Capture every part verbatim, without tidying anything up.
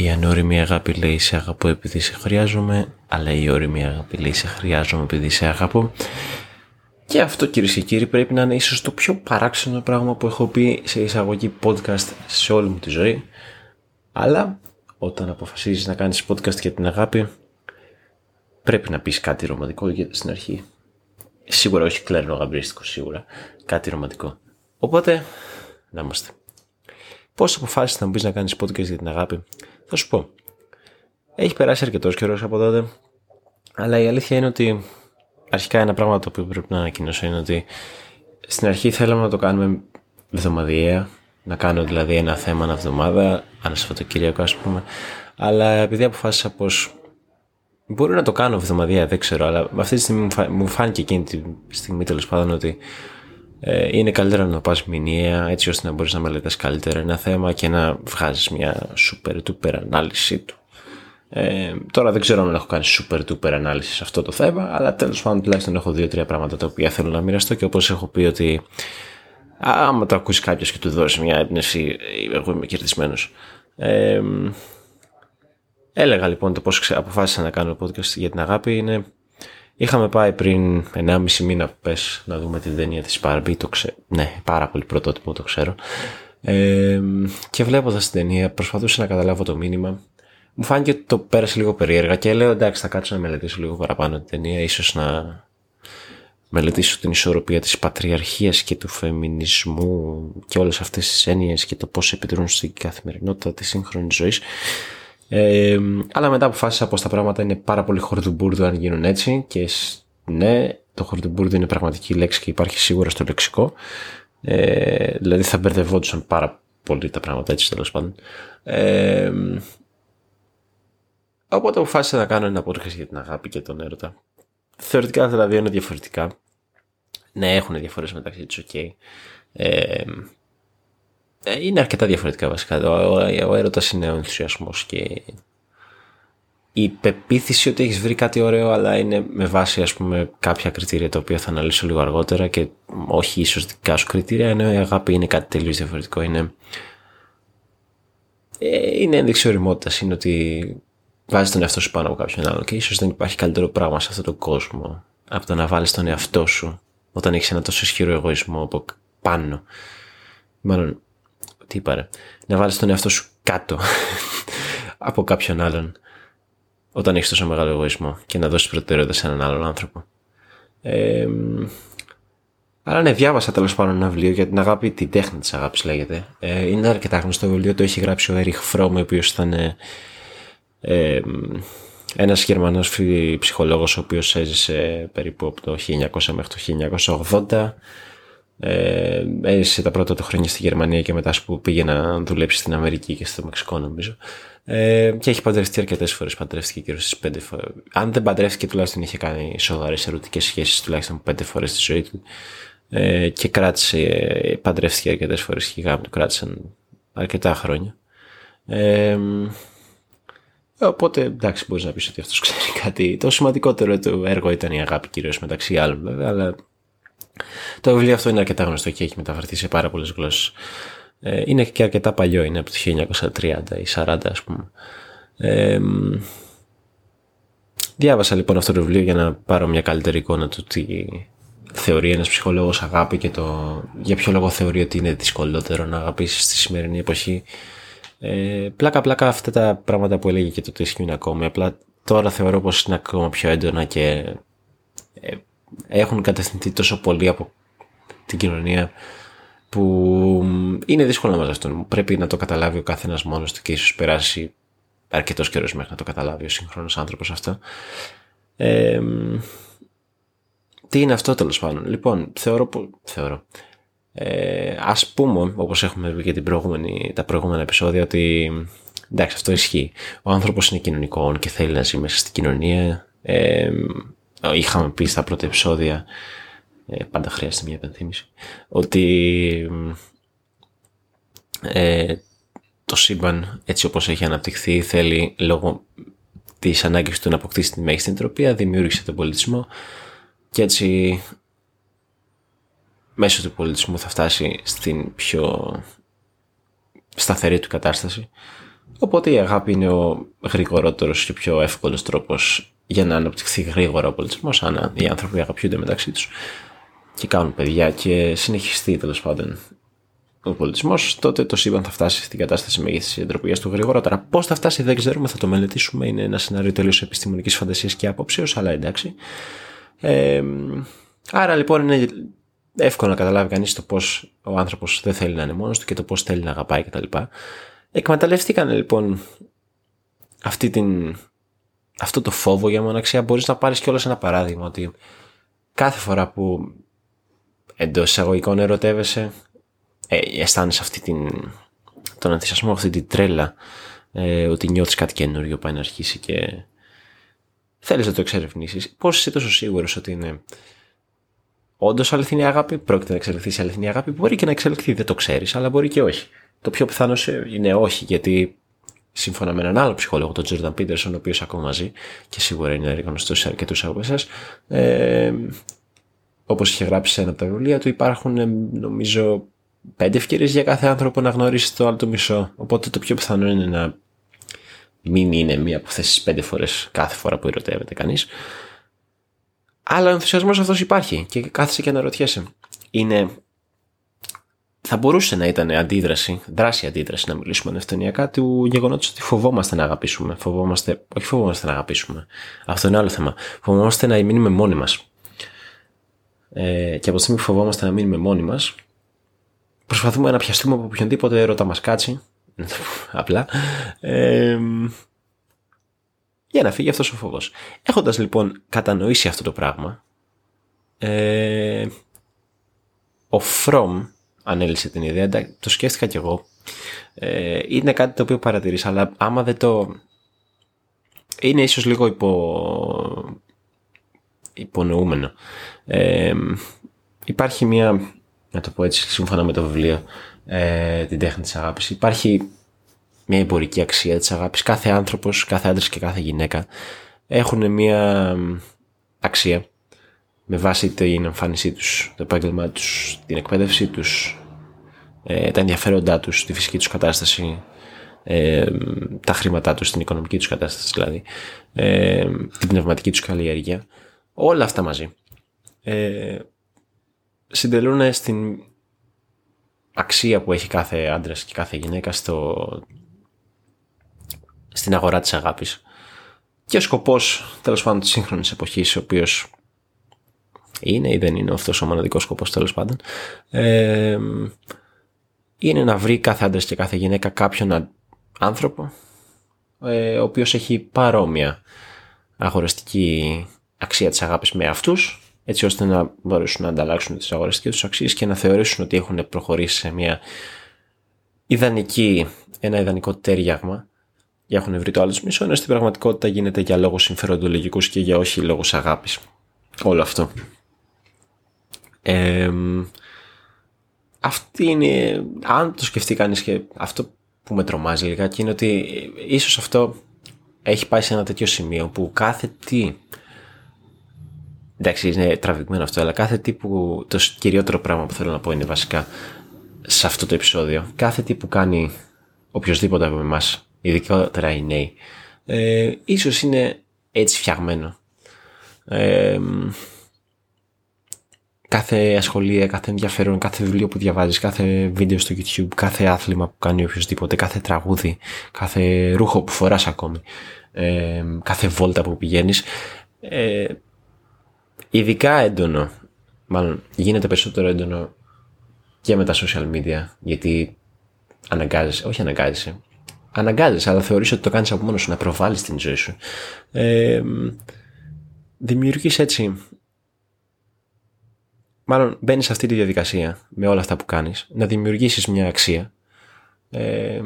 Η ανώριμη αγάπη λέει σε αγαπώ επειδή σε χρειάζομαι, αλλά η ώριμη αγάπη λέει σε χρειάζομαι επειδή σε αγαπώ. Και αυτό, κυρίες και κύριοι, πρέπει να είναι ίσως το πιο παράξενο πράγμα που έχω πει σε εισαγωγή podcast σε όλη μου τη ζωή. Αλλά όταν αποφασίζεις να κάνεις podcast για την αγάπη, πρέπει να πεις κάτι ρομαντικό στην αρχή. Σίγουρα όχι κλέρνο γαμπρίστικο, σίγουρα κάτι ρομαντικό. Οπότε, να είμαστε. Πώς αποφάσισες να μπεις να κάνεις podcast για την αγάπη? Θα σου πω. Έχει περάσει αρκετός καιρός από τότε, αλλά η αλήθεια είναι ότι αρχικά ένα πράγμα το οποίο πρέπει να ανακοινώσω είναι ότι στην αρχή θέλαμε να το κάνουμε εβδομαδιαία, να κάνω δηλαδή ένα θέμα ανά εβδομάδα, ανά Σαββατοκύριακο ας πούμε, αλλά επειδή αποφάσισα πως μπορεί να το κάνω εβδομαδιαία, δεν ξέρω, αλλά αυτή τη στιγμή μου φάνηκε εκείνη τη στιγμή τέλος πάντων ότι είναι καλύτερα να πας μηνιαία, έτσι ώστε να μπορείς να μελετάς καλύτερα ένα θέμα και να βγάζεις μια super duper ανάλυση του. Ε, τώρα δεν ξέρω αν έχω κάνει super duper ανάλυση σε αυτό το θέμα, αλλά τέλος πάντων τουλάχιστον έχω δύο τρία πράγματα τα οποία θέλω να μοιραστώ, και όπως έχω πει ότι άμα το ακούσει κάποιος και του δώσει μια έμπνευση, εγώ είμαι κερδισμένος. Ε, έλεγα λοιπόν το πώς αποφάσισα να κάνω podcast για την αγάπη είναι... Είχαμε πάει πριν ενάμιση μήνα, πες, να δούμε την ταινία της Barbie, το ξε... ναι, πάρα πολύ πρωτότυπο, το ξέρω. Ε, και βλέποντας την ταινία προσπαθούσα να καταλάβω το μήνυμα. Μου φάνηκε ότι το πέρασε λίγο περίεργα και λέω εντάξει, θα κάτσω να μελετήσω λίγο παραπάνω την ταινία, ίσως να μελετήσω την ισορροπία της πατριαρχίας και του φεμινισμού και όλες αυτές τις έννοιες και το πώς επιδρούν στην καθημερινότητα της σύγχρονης ζωής. Ε, αλλά μετά αποφάσισα πως τα πράγματα είναι πάρα πολύ χορδουμπούρδο αν γίνουν έτσι, και ναι, το χορδουμπούρδο είναι πραγματική λέξη και υπάρχει σίγουρα στο λεξικό, ε, δηλαδή θα μπερδευόντουσαν πάρα πολύ τα πράγματα έτσι τέλος πάντων. ε, οπότε αποφάσισα να κάνω ένα podcast για την αγάπη και τον έρωτα. Θεωρητικά τα δύο είναι διαφορετικά, ναι, έχουν διαφορές μεταξύ τους, ok, ε, είναι αρκετά διαφορετικά βασικά. Ο έρωτας είναι ο ενθουσιασμός και η πεποίθηση ότι έχεις βρει κάτι ωραίο, αλλά είναι με βάση ας πούμε κάποια κριτήρια τα οποία θα αναλύσω λίγο αργότερα και όχι ίσως δικά σου κριτήρια, ενώ η αγάπη είναι κάτι τελείως διαφορετικό. Είναι, είναι ένδειξη ωριμότητας, είναι ότι βάζεις τον εαυτό σου πάνω από κάποιον άλλο και ίσως δεν υπάρχει καλύτερο πράγμα σε αυτόν τον κόσμο από το να βάλεις τον εαυτό σου όταν έχεις ένα τόσο ισχυρό εγωισμό από πάνω. Μάλλον Τι είπα, να βάλεις τον εαυτό σου κάτω από κάποιον άλλον όταν έχεις τόσο μεγάλο εγωισμό και να δώσεις προτεραιότητα σε έναν άλλον άνθρωπο. Ε, αλλά ναι, διάβασα τέλος πάντων ένα βιβλίο για την αγάπη, την τέχνη της αγάπης λέγεται. Ε, είναι αρκετά γνωστό βιβλίο, το έχει γράψει ο Erich Fromm, ο οποίος ήταν ε, ε, ένας Γερμανός ψυχολόγος, ο οποίος έζησε περίπου από το χίλια εννιακόσια μέχρι το χίλια εννιακόσια ογδόντα. Ε, έζησε τα πρώτα του χρόνια στη Γερμανία και μετά που πήγε να δουλέψει στην Αμερική και στο Μεξικό νομίζω, ε, και έχει παντρευτεί αρκετές φορές, παντρεύτηκε γύρω στις πέντε φορές, αν δεν παντρεύτηκε τουλάχιστον είχε κάνει σοβαρές ερωτικές σχέσεις τουλάχιστον πέντε φορές στη ζωή του, ε, και κράτησε, παντρεύτηκε αρκετές φορές και οι γάμοι του κράτησαν αρκετά χρόνια, ε, οπότε εντάξει, μπορείς να πεις ότι αυτός ξέρει κάτι. Το σημαντικότερο του έργο ήταν η αγάπη, κυρίως μεταξύ άλλων βέβαια, αλλά το βιβλίο αυτό είναι αρκετά γνωστό και έχει μεταφερθεί σε πάρα πολλές γλώσσες. Είναι και αρκετά παλιό, είναι από το χίλια εννιακόσια τριάντα ή σαράντα ας πούμε. Ε, διάβασα λοιπόν αυτό το βιβλίο για να πάρω μια καλύτερη εικόνα του τι θεωρεί ένας ψυχολόγος αγάπη και το για ποιο λόγο θεωρεί ότι είναι δυσκολότερο να αγαπήσεις στη σημερινή εποχή. Ε, πλάκα πλάκα αυτά τα πράγματα που έλεγε και το τίσχυν ακόμη, απλά τώρα θεωρώ πως είναι ακόμα πιο έντονα και... Ε, έχουν κατευθυνθεί τόσο πολύ από την κοινωνία που είναι δύσκολο να μαζευτούν. Πρέπει να το καταλάβει ο καθένας μόνος του και ίσως περάσει αρκετός καιρός μέχρι να το καταλάβει ο σύγχρονος άνθρωπος αυτό. Ε, τι είναι αυτό τέλος πάντων? Λοιπόν, θεωρώ που... Θεωρώ. Ε, ας πούμε, όπως έχουμε πει και την προηγούμενη, τα προηγούμενα επεισόδια, ότι εντάξει, αυτό ισχύει. Ο άνθρωπος είναι κοινωνικός και θέλει να ζει μέσα στην κοινωνία. Ε, Είχαμε πει στα πρώτα επεισόδια, πάντα χρειάζεται μια επενθύμηση, ότι ε, το σύμπαν έτσι όπως έχει αναπτυχθεί θέλει, λόγω της ανάγκης του να αποκτήσει τη μέγιστη εντροπία, δημιούργησε τον πολιτισμό και έτσι μέσω του πολιτισμού θα φτάσει στην πιο σταθερή του κατάσταση. Οπότε η αγάπη είναι ο γρηγορότερος και πιο εύκολος τρόπος για να αναπτυχθεί γρήγορα ο πολιτισμός, αν οι άνθρωποι αγαπιούνται μεταξύ τους και κάνουν παιδιά και συνεχιστεί τέλος πάντων ο πολιτισμός, τότε το σύμπαν θα φτάσει στην κατάσταση μεγίστης εντροπίας του γρηγορότερα. Πώς θα φτάσει δεν ξέρουμε, θα το μελετήσουμε, είναι ένα σενάριο τελείως επιστημονικής φαντασίας και άποψεως, αλλά εντάξει. Ε, άρα λοιπόν είναι εύκολο να καταλάβει κανείς το πώς ο άνθρωπος δεν θέλει να είναι μόνος του και το πώς θέλει να αγαπάει κτλ. Εκμεταλλευτήκανε λοιπόν αυτή την, αυτό το φόβο για μοναξιά. Μπορείς να πάρεις κιόλας ένα παράδειγμα, ότι κάθε φορά που εντός εισαγωγικών ερωτεύεσαι, ε, αισθάνεσαι αυτή την, τον ενθουσιασμό, αυτή την τρέλα, ε, ότι νιώθεις κάτι καινούριο πάει να αρχίσει και θέλεις να το εξερευνήσεις. Πώς είσαι τόσο σίγουρος ότι είναι όντως αληθινή αγάπη? Πρόκειται να εξελιχθεί σε αληθινή αγάπη, μπορεί και να εξελιχθεί, δεν το ξέρεις, αλλά μπορεί και όχι. Το πιο πιθανό είναι όχι, γιατί σύμφωνα με έναν άλλο ψυχολόγο, τον Τζόρνταν Πίτερσον, ο οποίος ακόμα μαζί και σίγουρα είναι γνωστός σε αρκετούς από εσάς, ε, όπως είχε γράψει σε ένα από τα βιβλία του, υπάρχουν νομίζω πέντε ευκαιρίες για κάθε άνθρωπο να γνωρίσει το άλλο το μισό. Οπότε το πιο πιθανό είναι να μην είναι μία από αυτές τις πέντε φορές κάθε φορά που ερωτεύεται κανείς. Αλλά ο ενθουσιασμός αυτός υπάρχει και κάθεσαι και αναρωτιέσαι. Είναι... Θα μπορούσε να ήταν αντίδραση, δράση-αντίδραση, να μιλήσουμε ανευθυνιακά, του γεγονότος ότι φοβόμαστε να αγαπήσουμε. Φοβόμαστε, όχι φοβόμαστε να αγαπήσουμε. Αυτό είναι άλλο θέμα. Φοβόμαστε να μείνουμε μόνοι μας. Ε, και από τη στιγμή που φοβόμαστε να μείνουμε μόνοι μας, προσπαθούμε να πιαστούμε από οποιονδήποτε έρωτα μας κάτσει, απλά, ε, για να φύγει αυτός ο φόβος. Έχοντας λοιπόν κατανοήσει αυτό το πράγμα, ε, ο Φρόμ ανέλησε την ιδέα, το σκέφτηκα κι εγώ. Ε, είναι κάτι το οποίο παρατηρείς, αλλά άμα δεν το... Είναι ίσως λίγο υπο... υπονοούμενο. Ε, υπάρχει μια, να το πω έτσι, σύμφωνα με το βιβλίο, ε, την τέχνη της αγάπης, υπάρχει μια εμπορική αξία της αγάπης. Κάθε άνθρωπος, κάθε άντρας και κάθε γυναίκα έχουν μια αξία με βάση την εμφάνισή τους, το επάγγελμά τους, την εκπαίδευσή τους, ε, τα ενδιαφέροντά τους, τη φυσική τους κατάσταση, ε, τα χρήματά τους, την οικονομική τους κατάσταση δηλαδή, ε, την πνευματική τους καλλιέργεια. Όλα αυτά μαζί ε, συντελούν στην αξία που έχει κάθε άντρας και κάθε γυναίκα στο, στην αγορά της αγάπης. Και ο σκοπός, τέλος πάντων, της σύγχρονης εποχής, ο οποίος είναι ή δεν είναι αυτός ο μοναδικός σκοπός, τέλος πάντων, ε, είναι να βρει κάθε άντρας και κάθε γυναίκα κάποιον άνθρωπο, ε, ο οποίος έχει παρόμοια αγοραστική αξία της αγάπης με αυτούς, έτσι ώστε να μπορέσουν να ανταλλάξουν τις αγοραστικές τους αξίες και να θεωρήσουν ότι έχουν προχωρήσει σε μια ιδανική, ένα ιδανικό τέριαγμα και έχουν βρει το άλλο μισό, ενώ στην πραγματικότητα γίνεται για λόγους συμφεροντολογικούς και για όχι λόγους αγάπης. Όλο αυτό. Ε, αυτή είναι, αν το σκεφτεί κανείς, και αυτό που με τρομάζει λιγάκι είναι ότι ίσως αυτό έχει πάει σε ένα τέτοιο σημείο που κάθε τι, εντάξει είναι τραβηγμένο αυτό, αλλά κάθε τι που, το κυριότερο πράγμα που θέλω να πω είναι βασικά σε αυτό το επεισόδιο, κάθε τι που κάνει οποιοδήποτε από εμάς, ειδικότερα οι νέοι, ε, ίσως είναι έτσι φτιαγμένο. Ε, κάθε ασχολία, κάθε ενδιαφέρον, κάθε βιβλίο που διαβάζεις, κάθε βίντεο στο YouTube, κάθε άθλημα που κάνει οποιοδήποτε, κάθε τραγούδι, κάθε ρούχο που φοράς ακόμη, ε, κάθε βόλτα που πηγαίνεις, ε, ειδικά έντονο, μάλλον γίνεται περισσότερο έντονο και με τα social media, γιατί αναγκάζεσαι, όχι αναγκάζεσαι αναγκάζεσαι αλλά θεωρείς ότι το κάνεις από μόνος σου, να προβάλλεις την ζωή σου, ε, δημιουργείς έτσι, μάλλον μπαίνεις σε αυτή τη διαδικασία με όλα αυτά που κάνεις, να δημιουργήσεις μια αξία, ε,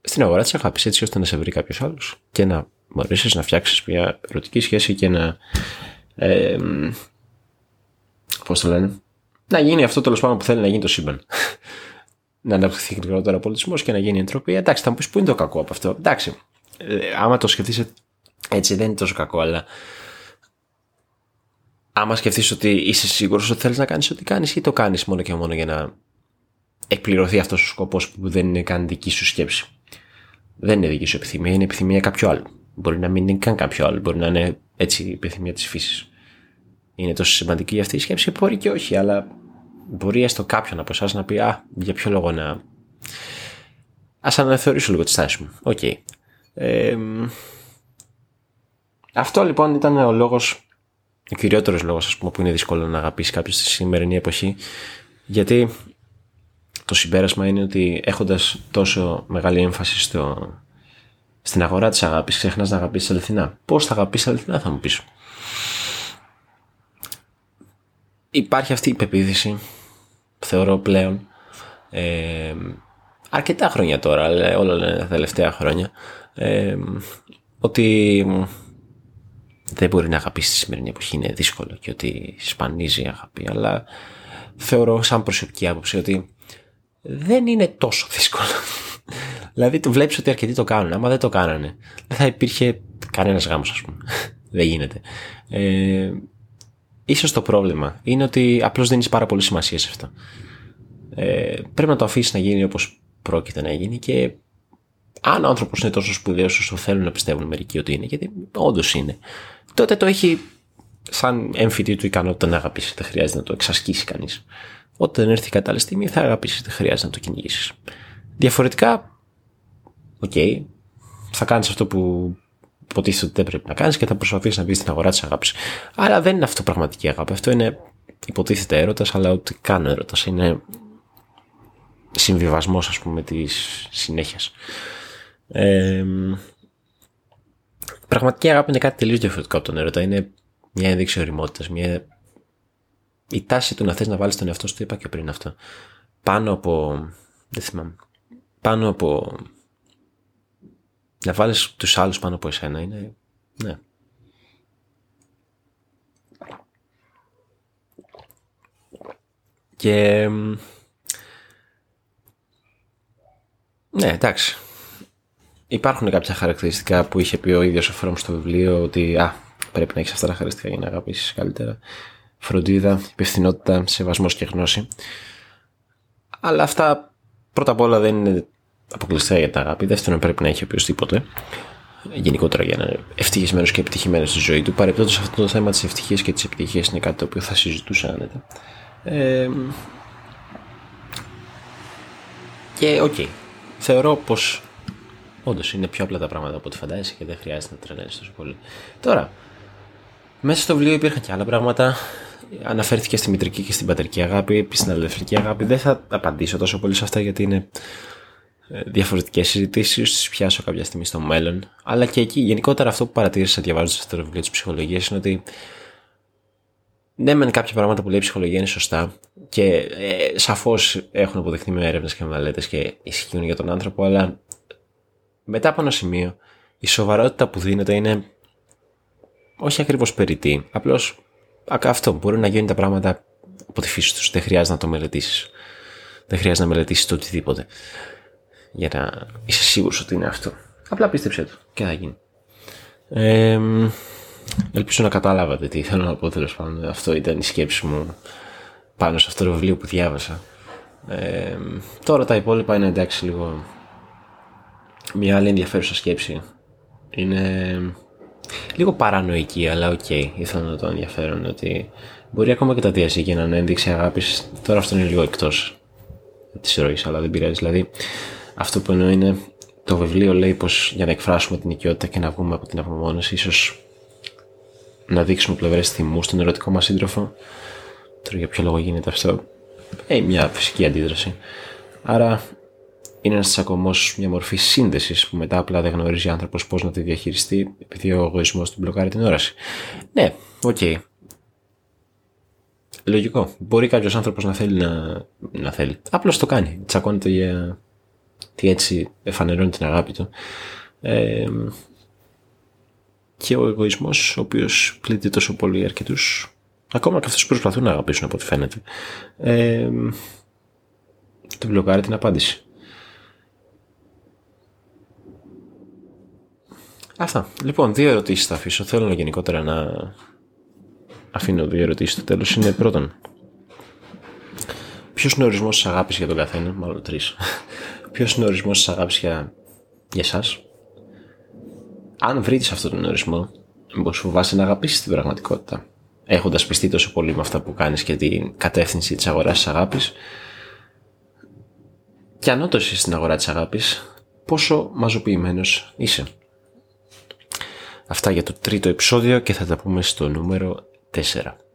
στην αγορά της αγάπης, έτσι ώστε να σε βρει κάποιος άλλος και να μπορείς να φτιάξεις μια ερωτική σχέση και να, ε, πώς το λένε, να γίνει αυτό τέλος πάντων που θέλει να γίνει το σύμπαν. Να αναπτυχθεί γρηγορότερα ο πολιτισμός και να γίνει η εντροπία. Εντάξει, θα μου πεις πού είναι το κακό από αυτό. Εντάξει, ε, άμα το σκεφτείς έτσι δεν είναι τόσο κακό, αλλά άμα σκεφτείς ότι είσαι σίγουρος ότι θέλεις να κάνεις ό,τι κάνεις, ή το κάνεις μόνο και μόνο για να εκπληρωθεί αυτός ο σκοπός που δεν είναι καν δική σου σκέψη. δεν είναι δική σου επιθυμία, είναι επιθυμία κάποιου άλλου. Μπορεί να μην είναι καν κάποιο άλλο, μπορεί να είναι έτσι η επιθυμία της φύσης. Είναι τόσο σημαντική αυτή η σκέψη, μπορεί και όχι, αλλά μπορεί έστω κάποιον από εσάς να πει «Α, για ποιο λόγο να... ας αναθεωρήσω λίγο τη στάση μου». Οκ. Okay. Ε, αυτό λοιπόν ήταν ο λόγος, ο κυριότερος λόγος, ας πούμε, που είναι δύσκολο να αγαπήσει κάποιος στη σημερινή εποχή, γιατί το συμπέρασμα είναι ότι έχοντας τόσο μεγάλη έμφαση στο... στην αγορά της αγάπης, ξεχνάς να αγαπήσεις αληθινά. Πώς θα αγαπήσεις αληθινά, θα μου πεις. Υπάρχει αυτή η πεποίθηση, θεωρώ πλέον, ε, αρκετά χρόνια τώρα, αλλά όλα τα τελευταία χρόνια, ε, ότι δεν μπορεί να αγαπήσει τη σημερινή εποχή, είναι δύσκολο και ότι σπανίζει η αγάπη, αλλά θεωρώ σαν προσωπική άποψη ότι δεν είναι τόσο δύσκολο. Δηλαδή το βλέπεις ότι αρκετοί το κάνουν, άμα δεν το κάνανε δεν θα υπήρχε κανένας γάμος, ας πούμε. Δεν γίνεται. Ε, ίσως το πρόβλημα είναι ότι απλώς δίνεις πάρα πολύ σημασία σε αυτό. Ε, πρέπει να το αφήσεις να γίνει όπως πρόκειται να γίνει, και αν ο άνθρωπος είναι τόσο σπουδαίος όσο θέλουν να πιστεύουν μερικοί ότι είναι, γιατί όντως είναι, τότε το έχει σαν έμφυτη του ικανότητα να αγαπήσει. Δεν χρειάζεται να το εξασκήσει κανείς. Όταν έρθει η κατάλληλη στιγμή θα αγαπήσεις, δεν χρειάζεται να το κυνηγήσεις. Διαφορετικά, οκ, okay, θα κάνεις αυτό που υποτίθεται ότι δεν πρέπει να κάνεις και θα προσπαθήσεις να μπεις στην αγορά της αγάπης. Αλλά δεν είναι αυτό πραγματική αγάπη. Αυτό είναι υποτίθεται έρωτας, αλλά ούτε καν έρωτας. Είναι συμβιβασμός, ας πούμε, της συνέχειας. Ε, πραγματική αγάπη είναι κάτι τελείως διαφορετικό από τον έρωτα. Είναι μια ένδειξη ωριμότητας, μια... η τάση του να θες να βάλεις τον εαυτό σου, το είπα και πριν αυτό, πάνω από... δεν θυμάμαι. Πάνω από... να βάλεις τους άλλους πάνω από εσένα είναι... ναι. Και... ναι, εντάξει. Υπάρχουν κάποια χαρακτηριστικά που είχε πει ο ίδιος ο Φρόμ στο βιβλίο, ότι α, πρέπει να έχεις αυτά τα χαρακτηριστικά για να αγαπήσεις καλύτερα. Φροντίδα, υπευθυνότητα, σεβασμός και γνώση. Αλλά αυτά πρώτα απ' όλα δεν είναι αποκλειστικά για την αγάπη. Δεύτερον, πρέπει να έχει οποιοδήποτε. Γενικότερα για να είναι ευτυχισμένος και επιτυχημένος στη ζωή του. Παρεπτόντως, αυτό το θέμα της ευτυχίας και της επιτυχίας είναι κάτι το οποίο θα συζητούσα άνετα. Ε, και οκ. Okay. Θεωρώ πως όντως είναι πιο απλά τα πράγματα από ό,τι φαντάζεσαι και δεν χρειάζεται να τρελαίνεις τόσο πολύ. Τώρα, μέσα στο βιβλίο υπήρχαν και άλλα πράγματα. Αναφέρθηκε στη μητρική και στην πατρική αγάπη, στην αλληλευτική αγάπη. Δεν θα απαντήσω τόσο πολύ σε αυτά, γιατί είναι διαφορετικές συζητήσεις. Τις πιάσω κάποια στιγμή στο μέλλον. Αλλά και εκεί, γενικότερα, αυτό που παρατήρησα διαβάζοντας αυτό το βιβλίο της ψυχολογίας είναι ότι ναι, μεν κάποια πράγματα που λέει η ψυχολογία είναι σωστά και ε, σαφώς έχουν αποδειχθεί με έρευνες και μελέτες και ισχύουν για τον άνθρωπο, αλλά μετά από ένα σημείο η σοβαρότητα που δίνεται είναι όχι ακριβώς περιττή. Απλώς αυτό, μπορεί να γίνουν τα πράγματα από τη φύση τους. Δεν χρειάζεται να το μελετήσεις. Δεν χρειάζεται να μελετήσεις το οτιδήποτε για να είσαι σίγουρος ότι είναι αυτό. Απλά πίστεψέ το και θα γίνει. Ε, ελπίζω να κατάλαβατε τι θέλω να πω, τέλος πάντων. Αυτό ήταν η σκέψη μου πάνω σε αυτό το βιβλίο που διάβασα. Ε, τώρα τα υπόλοιπα είναι εντάξει λίγο. Μια άλλη ενδιαφέρουσα σκέψη είναι... λίγο παρανοϊκή, αλλά οκ, okay, ήθελα να το ενδιαφέρον ότι μπορεί ακόμα και τα διαζύγια να είναι ένδειξη αγάπης. Τώρα αυτό είναι λίγο εκτός της ροής, αλλά δεν πειράζει. Δηλαδή, αυτό που εννοώ είναι το βιβλίο λέει πως για να εκφράσουμε την οικειότητα και να βγούμε από την απομόνωση, ίσως να δείξουμε πλευρές θυμού στον ερωτικό μας σύντροφο. Τώρα για ποιο λόγο γίνεται αυτό, ε, μια φυσική αντίδραση. Άρα, είναι ένας τσακωμός, μια μορφή σύνδεσης που μετά απλά δεν γνωρίζει ο άνθρωπος πώς να τη διαχειριστεί, επειδή ο εγωισμός του μπλοκάρει την όραση. Ναι, οκ. Okay. Λογικό. Μπορεί κάποιος άνθρωπος να θέλει να, να θέλει. Απλώς το κάνει. Τσακώνεται για τι έτσι εφανερώνει την αγάπη του. Ε, και ο εγωισμός, ο οποίος πλήττει τόσο πολύ αρκετούς, ακόμα και αυτούς που προσπαθούν να αγαπήσουν από ό,τι φαίνεται, ε, του μπλοκάρει την απάντηση. Αυτά. Λοιπόν, δύο ερωτήσεις θα αφήσω. Θέλω γενικότερα να αφήνω δύο ερωτήσεις στο τέλος. Είναι πρώτον, ποιος είναι ο ορισμός της αγάπης για τον καθένα, μάλλον τρεις. Ποιος είναι ο ορισμός της αγάπης για για εσάς. Αν βρείτε αυτόν τον ορισμό, μήπως φοβάσαι να αγαπήσεις την πραγματικότητα, έχοντας πιστεί τόσο πολύ με αυτά που κάνεις και την κατεύθυνση της αγοράς της αγάπης, και αν ότως είσαι στην αγορά της αγάπης, πόσο μαζοποιημένος είσαι. Αυτά για το τρίτο επεισόδιο και θα τα πούμε στο νούμερο τέσσερα.